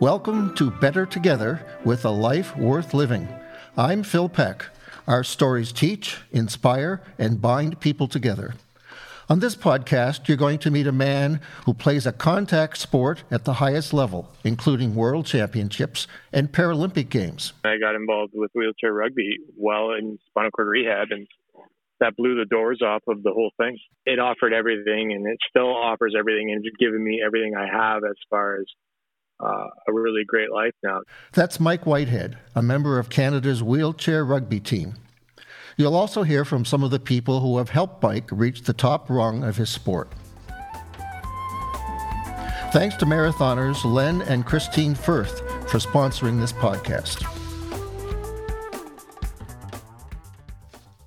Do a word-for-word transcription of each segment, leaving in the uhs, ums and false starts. Welcome to Better Together with a Life Worth Living. I'm Phil Peck. Our stories teach, inspire, and bind people together. On this podcast, you're going to meet a man who plays a contact sport at the highest level, including World Championships and Paralympic Games. I got involved with wheelchair rugby while in spinal cord rehab, and that blew the doors off of the whole thing. It offered everything, and it still offers everything, and it's given me everything I have as far as uh, a really great life now. That's Mike Whitehead, a member of Canada's wheelchair rugby team. You'll also hear from some of the people who have helped Mike reach the top rung of his sport. Thanks to marathoners Len and Christine Firth for sponsoring this podcast.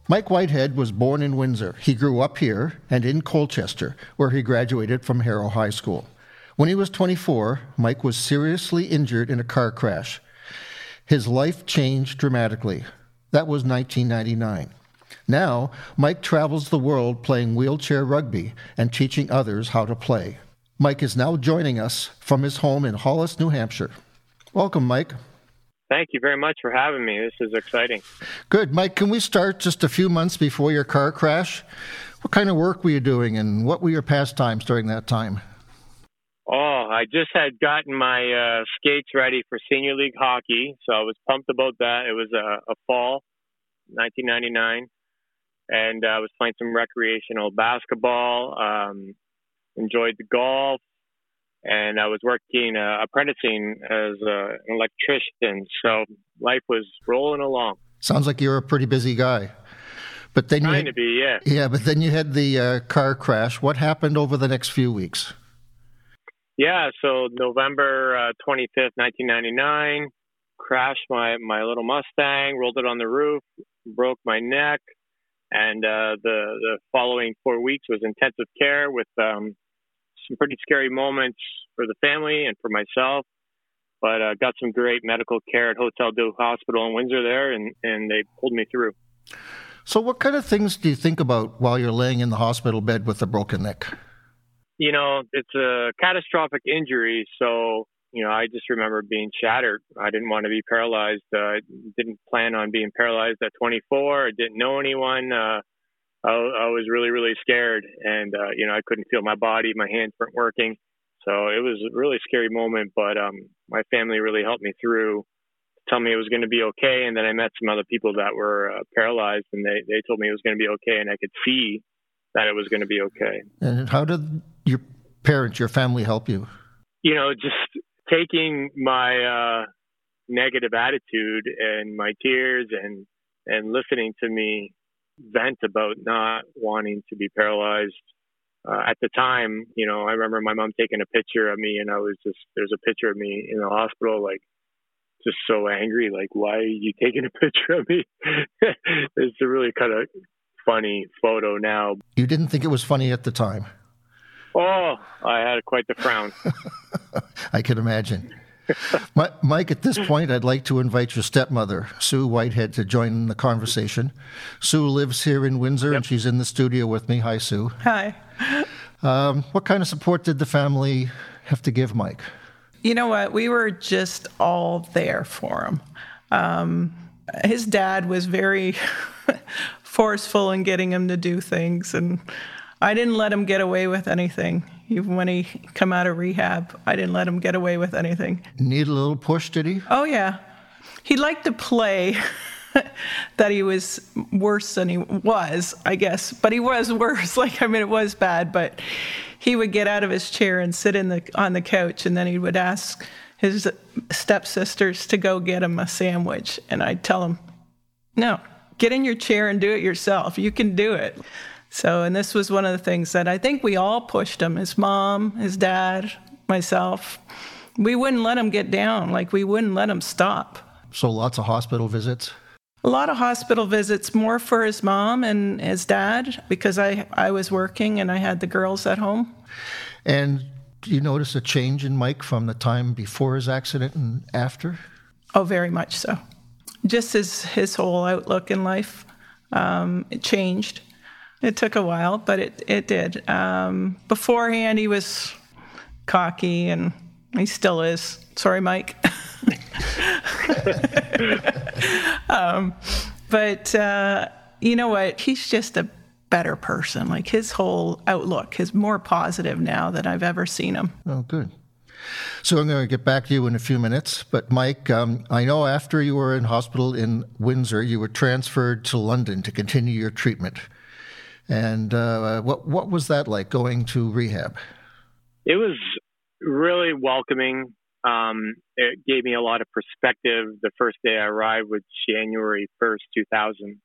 Mike Whitehead was born in Windsor. He grew up here and in Colchester, where he graduated from Harrow High School. When he was twenty-four, Mike was seriously injured in a car crash. His life changed dramatically. That was nineteen ninety-nine. Now, Mike travels the world playing wheelchair rugby and teaching others how to play. Mike is now joining us from his home in Hollis, New Hampshire. Welcome, Mike. Thank you very much for having me. This is exciting. Good. Mike, can we start just a few months before your car crash? What kind of work were you doing, and what were your pastimes during that time? Oh, I just had gotten my uh, skates ready for senior league hockey, so I was pumped about that. It was a, a fall, nineteen ninety-nine, and uh, I was playing some recreational basketball, um, enjoyed the golf. And I was working, uh, apprenticing as a, an electrician. So life was rolling along. Sounds like you were a pretty busy guy. But then Trying you had, to be, yeah. Yeah, but then you had the uh, car crash. What happened over the next few weeks? Yeah, so November uh, twenty-fifth, nineteen ninety-nine, crashed my, my little Mustang, rolled it on the roof, broke my neck. And uh, the, the following four weeks was intensive care with... Um, some pretty scary moments for the family and for myself, but I uh, got some great medical care at Hotel Dieu Hospital in Windsor there, and, and they pulled me through. So what kind of things do you think about while you're laying in the hospital bed with a broken neck? You know, it's a catastrophic injury, so, you know, I just remember being shattered. I didn't want to be paralyzed. Uh, I didn't plan on being paralyzed at twenty-four. I didn't know anyone. Uh, I, I was really, really scared, and, uh, you know, I couldn't feel my body. My hands weren't working. So it was a really scary moment, but um, my family really helped me through, tell me it was going to be okay, and then I met some other people that were uh, paralyzed, and they, they told me it was going to be okay, and I could see that it was going to be okay. And how did your parents, your family help you? You know, just taking my uh, negative attitude and my tears and and listening to me vent about not wanting to be paralyzed. Uh, at the time, you know, I remember my mom taking a picture of me, and I was just, there's a picture of me in the hospital, like, just so angry, like, why are you taking a picture of me? It's a really kind of funny photo now. You didn't think it was funny at the time? Oh, I had quite the frown. I can imagine. Mike, at this point, I'd like to invite your stepmother, Sue Whitehead, to join the conversation. Sue lives here in Windsor, yep. And she's in the studio with me. Hi, Sue. Hi. Um, what kind of support did the family have to give Mike? You know what? We were just all there for him. Um, his dad was very forceful in getting him to do things, and I didn't let him get away with anything. Even when he come out of rehab, I didn't let him get away with anything. Need a little push, did he? Oh, yeah. He liked to play that he was worse than he was, I guess. But he was worse. Like, I mean, it was bad. But he would get out of his chair and sit in the on the couch, and then he would ask his stepsisters to go get him a sandwich. And I'd tell him, no, get in your chair and do it yourself. You can do it. So, and this was one of the things that I think we all pushed him, his mom, his dad, myself. We wouldn't let him get down, like we wouldn't let him stop. So lots of hospital visits? A lot of hospital visits, more for his mom and his dad, because I, I was working and I had the girls at home. And do you notice a change in Mike from the time before his accident and after? Oh, very much so. Just his, his whole outlook in life, um, it changed. It took a while, but it, it did. Um, beforehand, he was cocky and He still is. Sorry, Mike. um, but uh, you know what? He's just a better person. Like, his whole outlook is more positive now than I've ever seen him. Oh, good. So I'm going to get back to you in a few minutes. But, Mike, um, I know after you were in hospital in Windsor, you were transferred to London to continue your treatment. And uh, what what was that like, going to rehab? It was really welcoming. Um, it gave me a lot of perspective. The first day I arrived was January first, two thousand.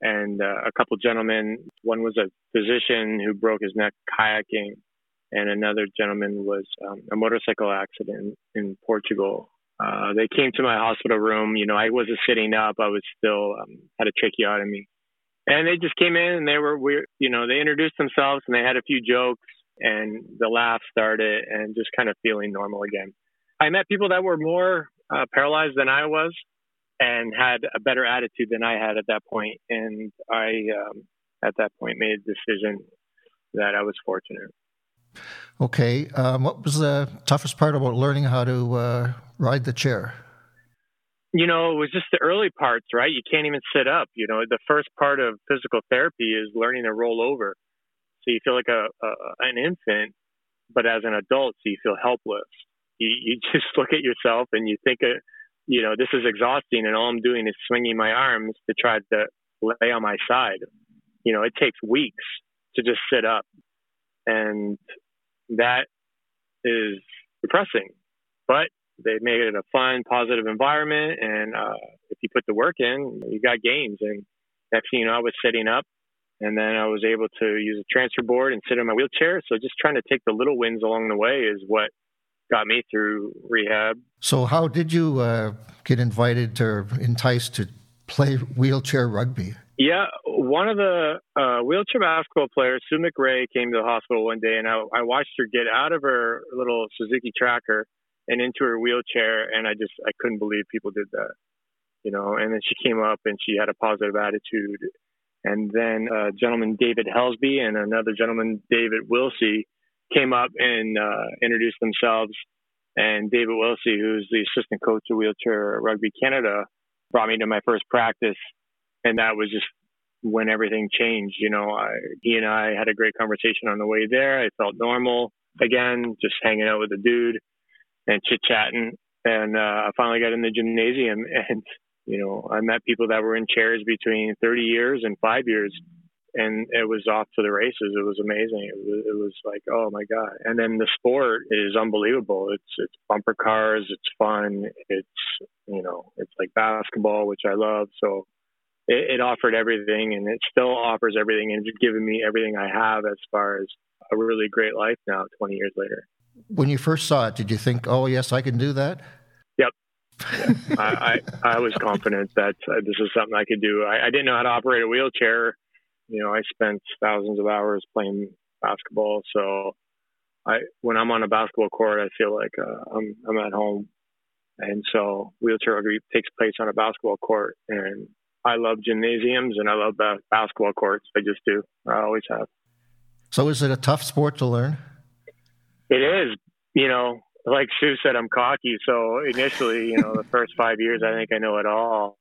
And uh, a couple gentlemen, one was a physician who broke his neck kayaking, and another gentleman was um, a motorcycle accident in Portugal. Uh, they came to my hospital room. You know, I wasn't sitting up. I was still, um, had a tracheotomy. And they just came in and they were, we, you know, they introduced themselves and they had a few jokes and the laugh started and just kind of feeling normal again. I met people that were more uh, paralyzed than I was and had a better attitude than I had at that point. And I, um, at that point, made a decision that I was fortunate. Okay. Um, what was the toughest part about learning how to uh, ride the chair? You know, it was just the early parts, right? You can't even sit up. You know, the first part of physical therapy is learning to roll over. So you feel like a, a an infant, but as an adult, so you feel helpless. You, you just look at yourself and you think, uh, you know, this is exhausting, and all I'm doing is swinging my arms to try to lay on my side. You know, it takes weeks to just sit up. And that is depressing, but they made it a fun, positive environment. And uh, if you put the work in, you got gains. And next thing you know, I was sitting up, and then I was able to use a transfer board and sit in my wheelchair. So just trying to take the little wins along the way is what got me through rehab. So how did you uh, get invited or enticed to play wheelchair rugby? Yeah, one of the uh, wheelchair basketball players, Sue McRae, came to the hospital one day, and I, I watched her get out of her little Suzuki Tracker and into her wheelchair, and I just I couldn't believe people did that, you know. And then she came up and she had a positive attitude. And then a uh, gentleman, David Helsby, and another gentleman, David Wilsey, came up and uh, introduced themselves. And David Wilsey, who's the assistant coach of Wheelchair Rugby Canada, brought me to my first practice. And that was just when everything changed. You know, I, he and I had a great conversation on the way there. I felt normal again, just hanging out with the dude and chit-chatting. And uh, I finally got in the gymnasium and, you know, I met people that were in chairs between thirty years and five years. And it was off to the races. It was amazing. It was, it was like, oh, my God. And then the sport is unbelievable. It's it's bumper cars. It's fun. It's, you know, it's like basketball, which I love. So it offered everything, and it still offers everything, and it's given me everything I have as far as a really great life now, twenty years later. When you first saw it, did you think, oh, yes, I can do that? Yep. Yeah. I, I, I was confident that uh, this is something I could do. I, I didn't know how to operate a wheelchair. You know, I spent thousands of hours playing basketball. So I, when I'm on a basketball court, I feel like uh, I'm, I'm at home. And so wheelchair rugby takes place on a basketball court, and I love gymnasiums and I love basketball courts. I just do. I always have. So is it a tough sport to learn? It is. You know, like Sue said, I'm cocky. So initially, you know, the first five years, I think I know it all.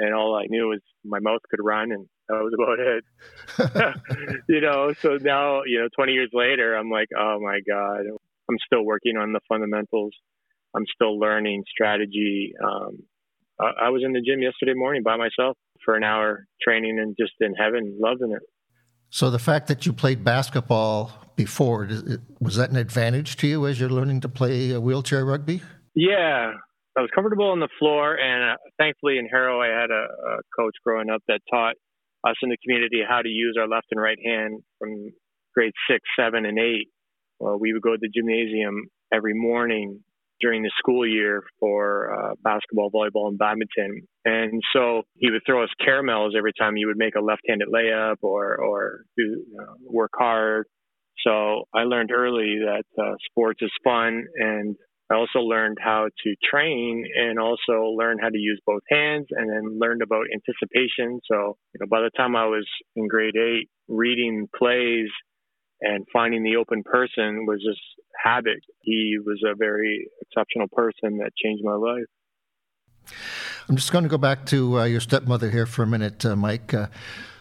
And all I knew was my mouth could run, and that was about it. You know, so now, you know, twenty years later, I'm like, oh my God, I'm still working on the fundamentals. I'm still learning strategy. Um, I was in the gym yesterday morning by myself for an hour training and just in heaven, loving it. So the fact that you played basketball before, was that an advantage to you as you're learning to play wheelchair rugby? Yeah, I was comfortable on the floor. And uh, thankfully in Harrow, I had a, a coach growing up that taught us in the community how to use our left and right hand from grade six, seven, and eight. Well, we would go to the gymnasium every morning during the school year for uh, basketball, volleyball, and badminton. And so he would throw us caramels every time you would make a left-handed layup or, or do, you know, work hard. So I learned early that uh, sports is fun. And I also learned how to train and also learn how to use both hands, and then learned about anticipation. So, you know, by the time I was in grade eight, reading plays and finding the open person was just habit. He was a very exceptional person that changed my life. I'm just going to go back to uh, your stepmother here for a minute, uh, Mike. Uh,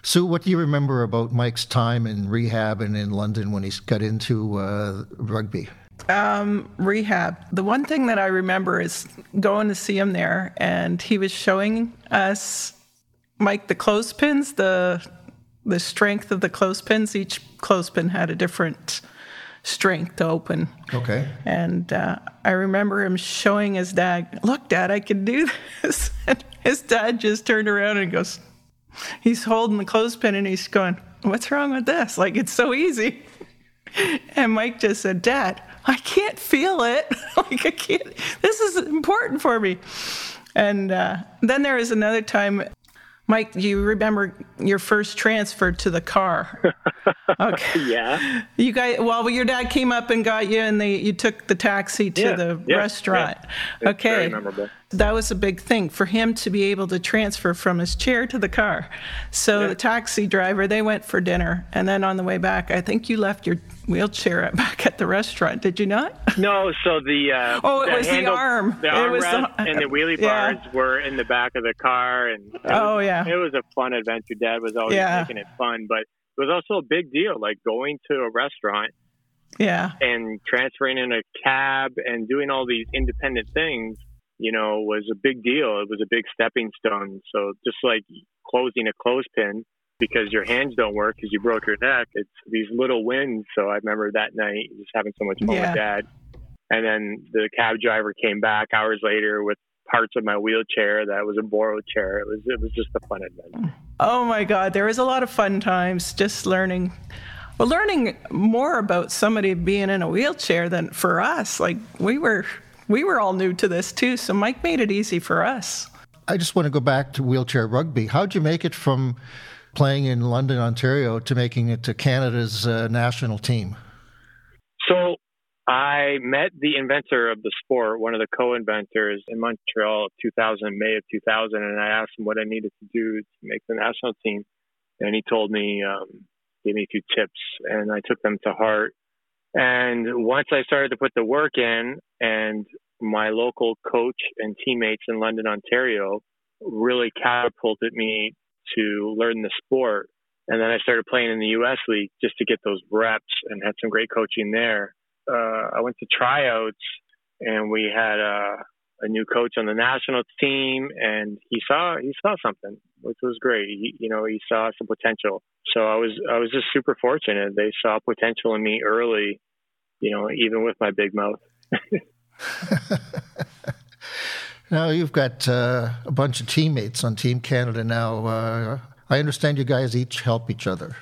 Sue, what do you remember about Mike's time in rehab and in London when he got into uh, rugby? Um, rehab. The one thing that I remember is going to see him there, and he was showing us, Mike, the clothespins, the the strength of the clothespins. Each clothespin had a different strength to open. Okay. And uh, I remember him showing his dad, "Look, Dad, I can do this." And his dad just turned around and goes, he's holding the clothespin and he's going, "What's wrong with this? Like, it's so easy." And Mike just said, "Dad, I can't feel it. Like, I can't, this is important for me." And uh, then there was another time, Mike, do you remember your first transfer to the car? Okay. Yeah. You guys, well, your dad came up and got you, and they, you took the taxi to yeah, the yeah, restaurant. Yeah. Okay. Very memorable. That was a big thing for him to be able to transfer from his chair to the car. So yeah. The taxi driver, they went for dinner, and then on the way back, I think you left your wheelchair back at the restaurant. Did you not? No. So the uh, oh, it the was handle, the arm. The arm it was the, and the wheelie yeah. bars were in the back of the car, and it oh was, yeah, it was a fun adventure. Dad was always yeah. making it fun, but it was also a big deal, like going to a restaurant, yeah, and transferring in a cab and doing all these independent things. You know, was a big deal. It was a big stepping stone. So just like closing a clothespin because your hands don't work because you broke your neck, it's these little wins. So I remember that night just having so much fun yeah. with Dad. And then the cab driver came back hours later with parts of my wheelchair that was a borrowed chair. It was it was just a fun adventure. Oh my God, there was a lot of fun times just learning. Well, learning more about somebody being in a wheelchair than for us. Like we were... We were all new to this too, so Mike made it easy for us. I just want to go back to wheelchair rugby. How'd you make it from playing in London, Ontario, to making it to Canada's uh, national team? So I met the inventor of the sport, one of the co-inventors, in Montreal, two thousand, May of two thousand, and I asked him what I needed to do to make the national team. And he told me, um, gave me a few tips, and I took them to heart. And once I started to put the work in, and my local coach and teammates in London, Ontario, really catapulted me to learn the sport. And then I started playing in the U S League just to get those reps and had some great coaching there. Uh, I went to tryouts, and we had a, a new coach on the national team, and he saw he saw something, which was great. He, you know, he saw some potential. So I was I was just super fortunate. They saw potential in me early, you know, even with my big mouth. Now you've got uh, a bunch of teammates on Team Canada now. Uh, I understand you guys each help each other.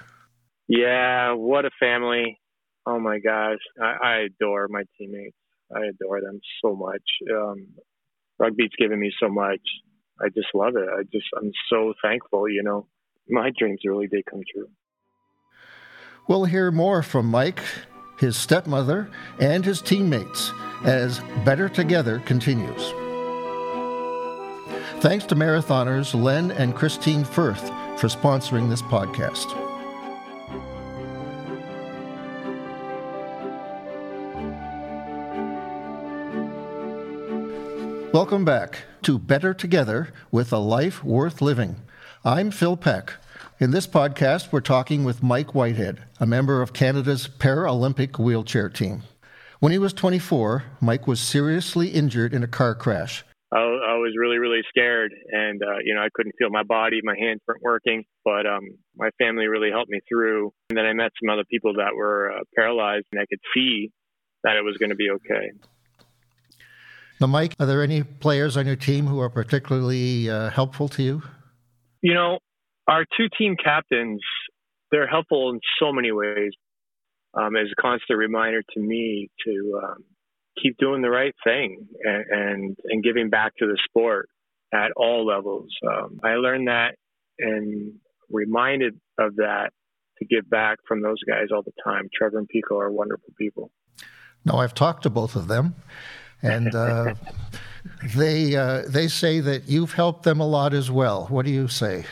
Yeah, what a family. Oh, my gosh. I, I adore my teammates. I adore them so much. Um, rugby's given me so much. I just love it. I just, I'm so thankful, you know. My dreams really did come true. We'll hear more from Mike, his stepmother, and his teammates as Better Together continues. Thanks to marathoners Len and Christine Firth for sponsoring this podcast. Welcome back to Better Together with a Life Worth Living. I'm Phil Peck. In this podcast, we're talking with Mike Whitehead, a member of Canada's Paralympic wheelchair team. When he was twenty-four, Mike was seriously injured in a car crash. I, I was really, really scared, and uh, you know, I couldn't feel my body. My hands weren't working, but um, my family really helped me through. And then I met some other people that were uh, paralyzed, and I could see that it was going to be okay. Now, Mike, are there any players on your team who are particularly uh, helpful to you? You know, our two team captains, they're helpful in so many ways. Um, as a constant reminder to me to um, keep doing the right thing and, and, and giving back to the sport at all levels. Um, I learned that and reminded of that to give back from those guys all the time. Trevor and Pico are wonderful people. No, I've talked to both of them. And uh, they uh, they say that you've helped them a lot as well. What do you say?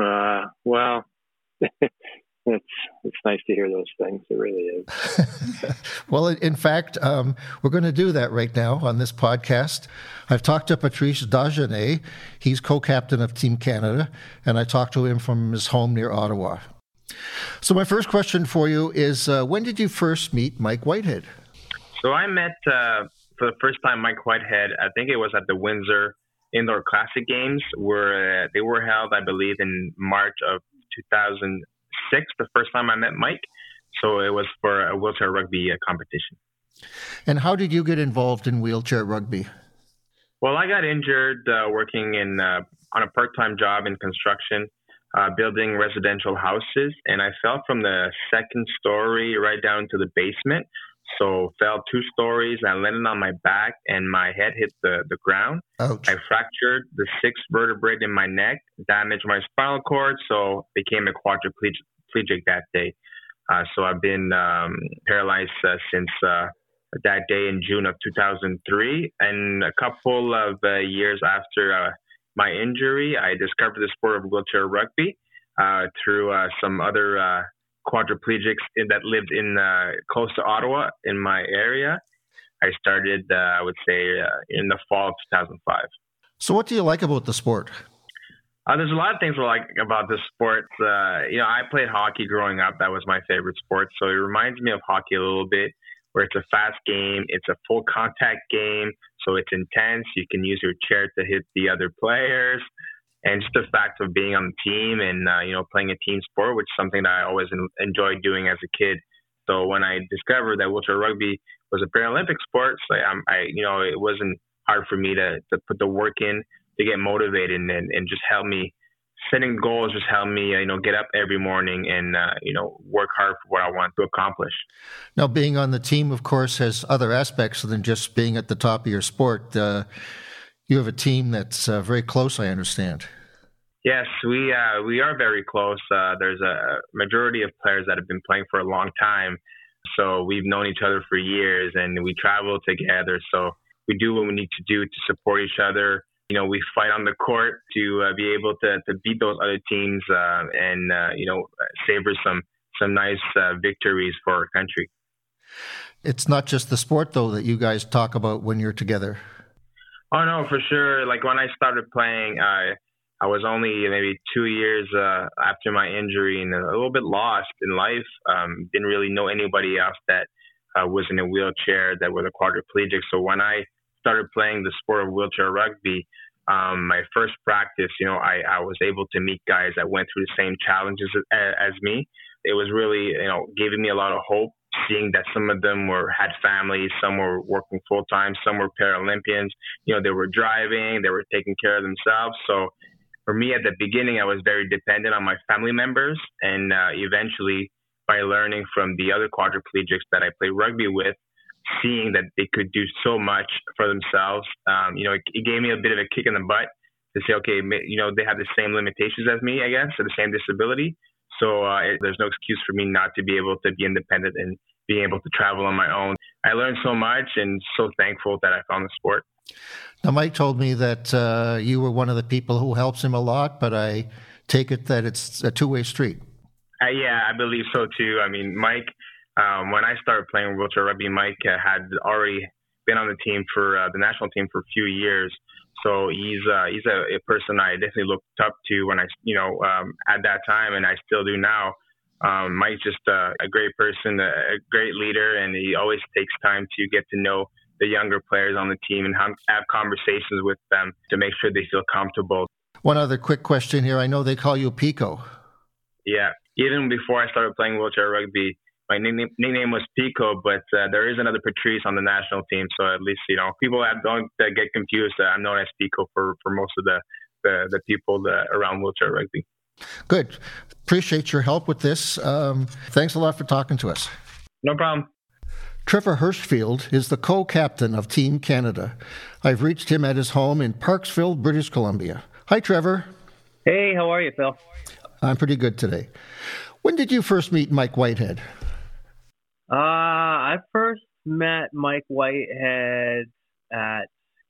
Uh, well, it's it's nice to hear those things. It really is. Well, in fact, um, we're going to do that right now on this podcast. I've talked to Patrice Dagenais. He's co-captain of Team Canada, and I talked to him from his home near Ottawa. So my first question for you is, uh, when did you first meet Mike Whitehead? So I met, uh, for the first time, Mike Whitehead, I think it was at the Windsor Indoor Classic Games, where uh, they were held, I believe, in March of two thousand six, the first time I met Mike. So it was for a wheelchair rugby uh, competition. And how did you get involved in wheelchair rugby? Well, I got injured uh, working in uh, on a part-time job in construction, Uh, building residential houses, and I fell from the second story right down to the basement. So fell two stories. I landed on my back, and my head hit the, the ground. Ouch. I fractured the sixth vertebrae in my neck, damaged my spinal cord, so became a quadriplegic that day. Uh, so I've been um, paralyzed uh, since uh, that day in June of two thousand three, and a couple of uh, years after Uh, my injury, I discovered the sport of wheelchair rugby uh, through uh, some other uh, quadriplegics in, that lived in uh, close to Ottawa in my area. I started, uh, I would say, uh, in the fall of two thousand five. So what do you like about the sport? Uh, there's a lot of things I like about this sport. Uh, you know, I played hockey growing up. That was my favorite sport. So it reminds me of hockey a little bit, where it's a fast game, it's a full contact game, so it's intense. You can use your chair to hit the other players, and just the fact of being on the team and uh, you know playing a team sport, which is something that I always en- enjoyed doing as a kid. So when I discovered that wheelchair rugby was a Paralympic sport, so I, I you know it wasn't hard for me to, to put the work in to get motivated, and and just help me setting goals, just help me uh, you know get up every morning and uh, you know work hard for what I want to accomplish. Now, being on the team, of course, has other aspects than just being at the top of your sport. Uh, you have a team that's uh, very close, I understand. Yes, we uh, we are very close. Uh, there's a majority of players that have been playing for a long time, so we've known each other for years, and we travel together. So we do what we need to do to support each other. You know, we fight on the court to uh, be able to, to beat those other teams uh, and, uh, you know, savor some some nice uh, victories for our country. It's not just the sport, though, that you guys talk about when you're together. Oh, no, for sure. Like when I started playing, I, I was only maybe two years uh, after my injury and a little bit lost in life. Um, didn't really know anybody else that uh, was in a wheelchair, that was a quadriplegic. So when I started playing the sport of wheelchair rugby, um, my first practice, you know, I, I was able to meet guys that went through the same challenges as, as me. It was really, you know, giving me a lot of hope, seeing that some of them were had families, some were working full-time, some were Paralympians. You know, they were driving, they were taking care of themselves. So for me at the beginning, I was very dependent on my family members. And uh, eventually, by learning from the other quadriplegics that I played rugby with, seeing that they could do so much for themselves, um, you know, it, it gave me a bit of a kick in the butt to say, okay, you know, they have the same limitations as me, I guess, or the same disability. So uh, it, there's no excuse for me not to be able to be independent and being able to travel on my own. I learned so much and so thankful that I found the sport. Now, Mike told me that uh, you were one of the people who helps him a lot, but I take it that it's a two-way street. Uh, yeah, I believe so too. I mean, Mike, Um, when I started playing wheelchair rugby, Mike uh, had already been on the team for uh, the national team for a few years. So he's uh, he's a, a person I definitely looked up to when I, you know, um, at that time, and I still do now. Um, Mike's just uh, a great person, a, a great leader, and he always takes time to get to know the younger players on the team and have, have conversations with them to make sure they feel comfortable. One other quick question here. I know they call you Pico. Yeah. Even before I started playing wheelchair rugby, my nickname, nickname was Pico, but uh, there is another Patrice on the national team. So at least, you know, people don't uh, get confused. Uh, I'm known as Pico for, for most of the, the, the people that, around wheelchair rugby. Good. Appreciate your help with this. Um, thanks a lot for talking to us. No problem. Trevor Hirschfield is the co-captain of Team Canada. I've reached him at his home in Parksville, British Columbia. Hi, Trevor. Hey, how are you, Phil? I'm pretty good today. When did you first meet Mike Whitehead? Uh, I first met Mike Whitehead at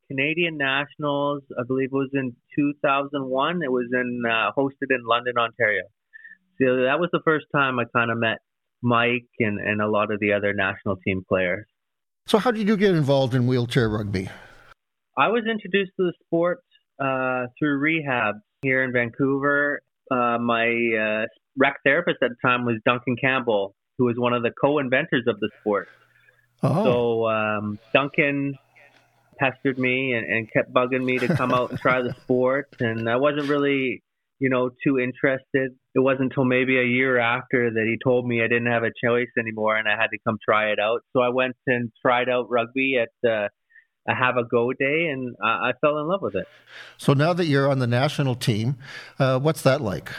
Canadian Nationals. I believe it was in two thousand one. It was in uh, hosted in London, Ontario. So that was the first time I kind of met Mike and, and a lot of the other national team players. So how did you get involved in wheelchair rugby? I was introduced to the sport uh, through rehab here in Vancouver. Uh, my uh, rec therapist at the time was Duncan Campbell, who was one of the co-inventors of the sport. Oh. So um, Duncan pestered me and, and kept bugging me to come out and try the sport. And I wasn't really, you know, too interested. It wasn't until maybe a year after that he told me I didn't have a choice anymore and I had to come try it out. So I went and tried out rugby at uh, a Have a Go Day, and I, I fell in love with it. So now that you're on the national team, uh, what's that like?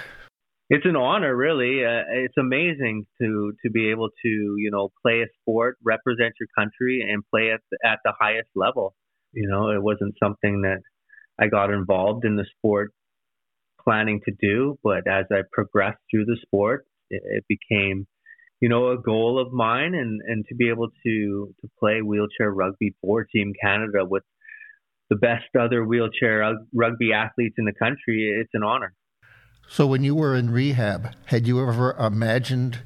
It's an honor, really. Uh, it's amazing to to be able to, you know, play a sport, represent your country, and play at the, at the highest level. You know, it wasn't something that I got involved in the sport planning to do, but as I progressed through the sport, it, it became, you know, a goal of mine, and, and to be able to, to play wheelchair rugby for Team Canada with the best other wheelchair rugby athletes in the country, it's an honor. So when you were in rehab, had you ever imagined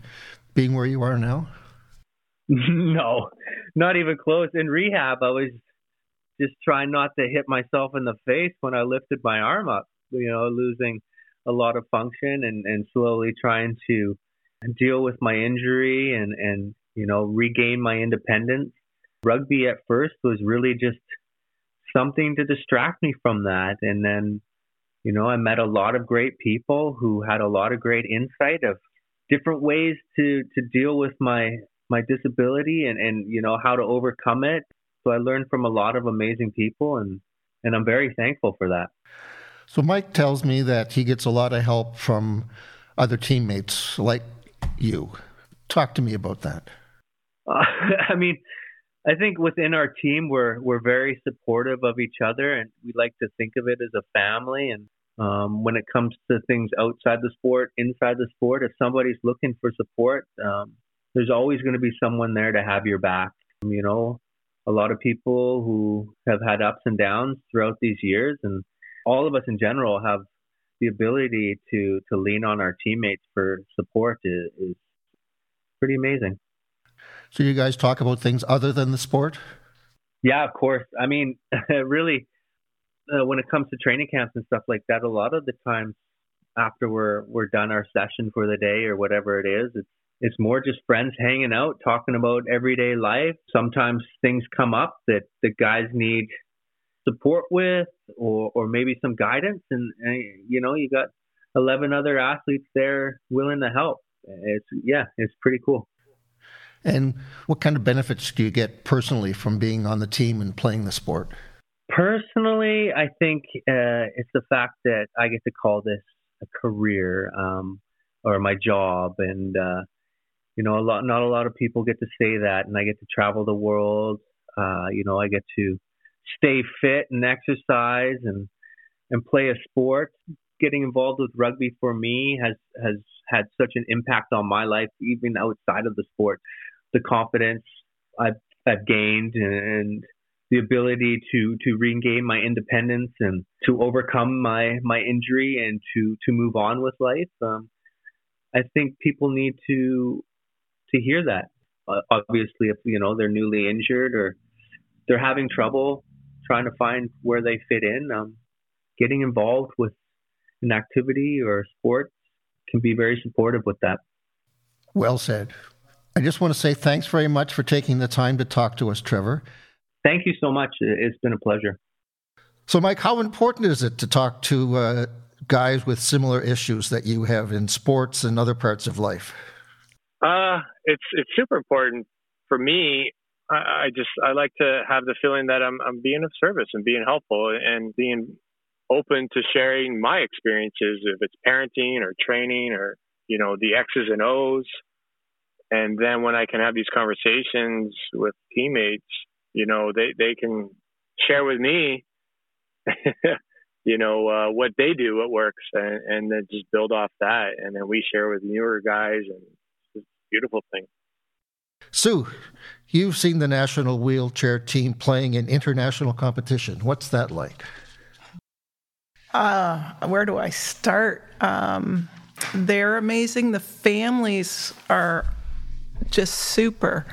being where you are now? No, not even close. In rehab, I was just trying not to hit myself in the face when I lifted my arm up, you know, losing a lot of function and, and slowly trying to deal with my injury and, and, you know, regain my independence. Rugby at first was really just something to distract me from that. And then, you know, I met a lot of great people who had a lot of great insight of different ways to, to deal with my, my disability and, and, you know, how to overcome it. So I learned from a lot of amazing people, and, and I'm very thankful for that. So Mike tells me that he gets a lot of help from other teammates like you. Talk to me about that. Uh, I mean, I think within our team, we're we're very supportive of each other, and we like to think of it as a family. And um, when it comes to things outside the sport, inside the sport, if somebody's looking for support, um, there's always going to be someone there to have your back. You know, a lot of people who have had ups and downs throughout these years, and all of us in general have the ability to, to lean on our teammates for support is, is pretty amazing. So you guys talk about things other than the sport? Yeah, of course. I mean, really, uh, when it comes to training camps and stuff like that, a lot of the times after we're we're done our session for the day or whatever it is, it's it's more just friends hanging out, talking about everyday life. Sometimes things come up that the guys need support with, or, or maybe some guidance, and, and you know, you got eleven other athletes there willing to help. It's yeah, it's pretty cool. And what kind of benefits do you get personally from being on the team and playing the sport? Personally, I think uh, it's the fact that I get to call this a career um, or my job, and uh, you know, a lot not a lot of people get to say that, and I get to travel the world. Uh, you know, I get to stay fit and exercise and and play a sport. Getting involved with rugby for me has has had such an impact on my life, even outside of the sport. The confidence I've, I've gained and, and the ability to, to regain my independence and to overcome my, my injury and to, to move on with life. Um, I think people need to to hear that. Uh, obviously, if you know they're newly injured or they're having trouble trying to find where they fit in, um, getting involved with an activity or sport can be very supportive with that. Well said. I just want to say thanks very much for taking the time to talk to us, Trevor. Thank you so much. It's been a pleasure. So, Mike, how important is it to talk to uh, guys with similar issues that you have in sports and other parts of life? Uh, it's it's super important for me. I, I just I like to have the feeling that I'm I'm being of service and being helpful and being open to sharing my experiences, if it's parenting or training or, you know, the X's and O's. And then when I can have these conversations with teammates, you know, they, they can share with me, you know, uh, what they do, what works, and, and then just build off that. And then we share with newer guys, and it's a beautiful thing. Sue, you've seen the national wheelchair team playing in international competition. What's that like? Uh, where do I start? Um, they're amazing. The families are just super.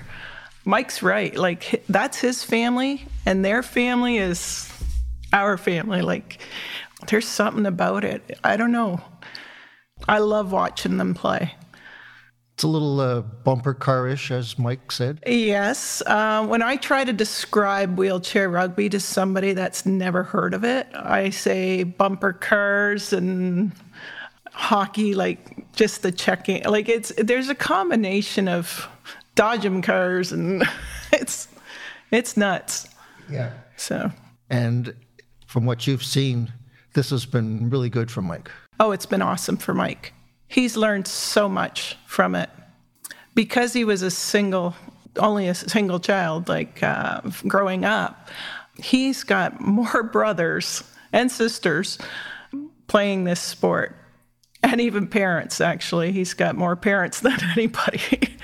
Mike's right. Like, that's his family, and their family is our family. Like, there's something about it. I don't know. I love watching them play. It's a little uh, bumper car-ish, as Mike said. Yes. Uh, when I try to describe wheelchair rugby to somebody that's never heard of it, I say bumper cars and hockey, like just the checking. Like, it's there's a combination of dodgem cars, and it's it's nuts. Yeah. So. And from what you've seen, this has been really good for Mike. Oh, it's been awesome for Mike. He's learned so much from it. Because he was a single, only a single child, like uh, growing up, he's got more brothers and sisters playing this sport. And even parents, actually. He's got more parents than anybody.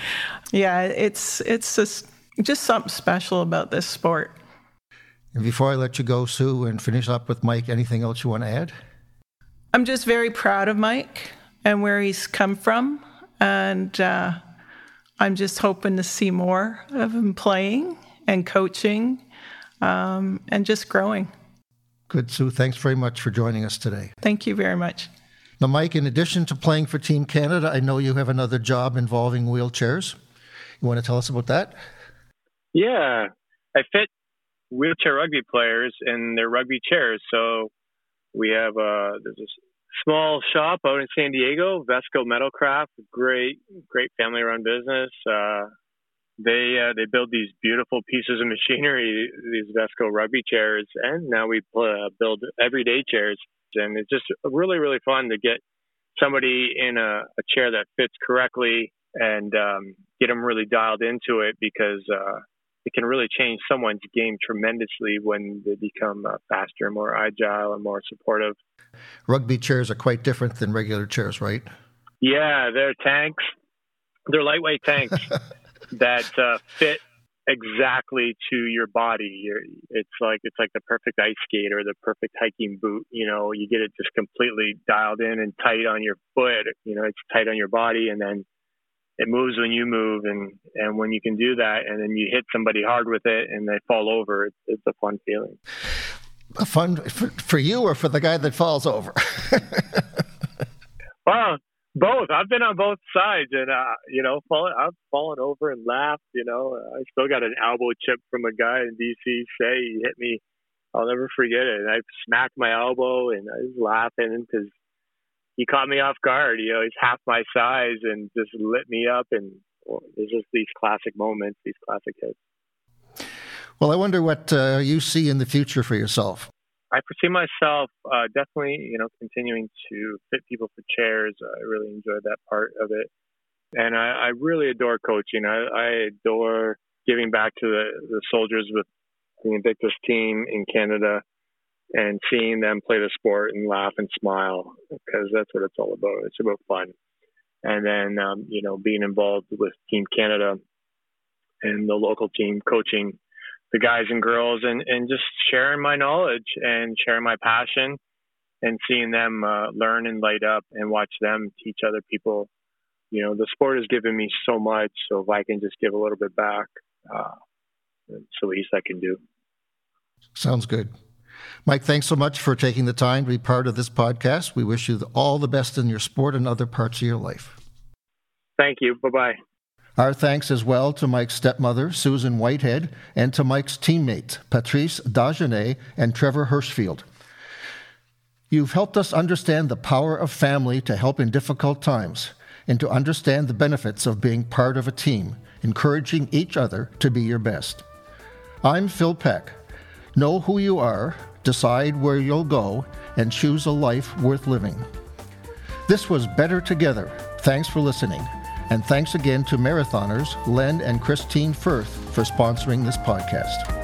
Yeah, it's it's just, just something special about this sport. And before I let you go, Sue, and finish up with Mike, anything else you want to add? I'm just very proud of Mike and where he's come from, and uh, I'm just hoping to see more of him playing and coaching um, and just growing. Good, Sue. Thanks very much for joining us today. Thank you very much. Now, Mike, in addition to playing for Team Canada, I know you have another job involving wheelchairs. You want to tell us about that? Yeah. I fit wheelchair rugby players in their rugby chairs. So we have uh, there's this small shop out in San Diego, Vesco Metalcraft, great, great family-run business. Uh, they uh, they build these beautiful pieces of machinery, these Vesco rugby chairs, and now we uh, build everyday chairs. And it's just really, really fun to get somebody in a, a chair that fits correctly and um, get them really dialed into it, because uh, it can really change someone's game tremendously when they become uh, faster, more agile, and more supportive. Rugby chairs are quite different than regular chairs, right? Yeah, they're tanks. They're lightweight tanks that uh, fit exactly to your body. You're, it's like it's like the perfect ice skate or the perfect hiking boot. You know, you get it just completely dialed in and tight on your foot. You know, it's tight on your body, and then it moves when you move, and, and when you can do that, and then you hit somebody hard with it and they fall over. It's, it's a fun feeling. Fun for, for you or for the guy that falls over? Well, both. I've been on both sides, and uh, you know, fall, I've fallen over and laughed. You know, I still got an elbow chip from a guy in D C say he hit me. I'll never forget it. And I smacked my elbow, and I was laughing because he caught me off guard. You know, he's half my size and just lit me up. And well, there's just these classic moments, these classic hits. Well, I wonder what uh, you see in the future for yourself. I foresee myself uh, definitely, you know, continuing to fit people for chairs. I really enjoy that part of it. And I, I really adore coaching. I, I adore giving back to the, the soldiers with the Invictus team in Canada and seeing them play the sport and laugh and smile, because that's what it's all about. It's about fun. And then, um, you know, being involved with Team Canada and the local team coaching the guys and girls, and, and just sharing my knowledge and sharing my passion and seeing them uh, learn and light up and watch them teach other people. You know, the sport has given me so much, so if I can just give a little bit back, uh, it's the least I can do. Sounds good. Mike, thanks so much for taking the time to be part of this podcast. We wish you all the best in your sport and other parts of your life. Thank you. Bye-bye. Our thanks as well to Mike's stepmother, Susan Whitehead, and to Mike's teammates, Patrice Dagenais and Trevor Hirschfield. You've helped us understand the power of family to help in difficult times, and to understand the benefits of being part of a team, encouraging each other to be your best. I'm Phil Peck. Know who you are, decide where you'll go, and choose a life worth living. This was Better Together. Thanks for listening. And thanks again to marathoners Len and Christine Firth for sponsoring this podcast.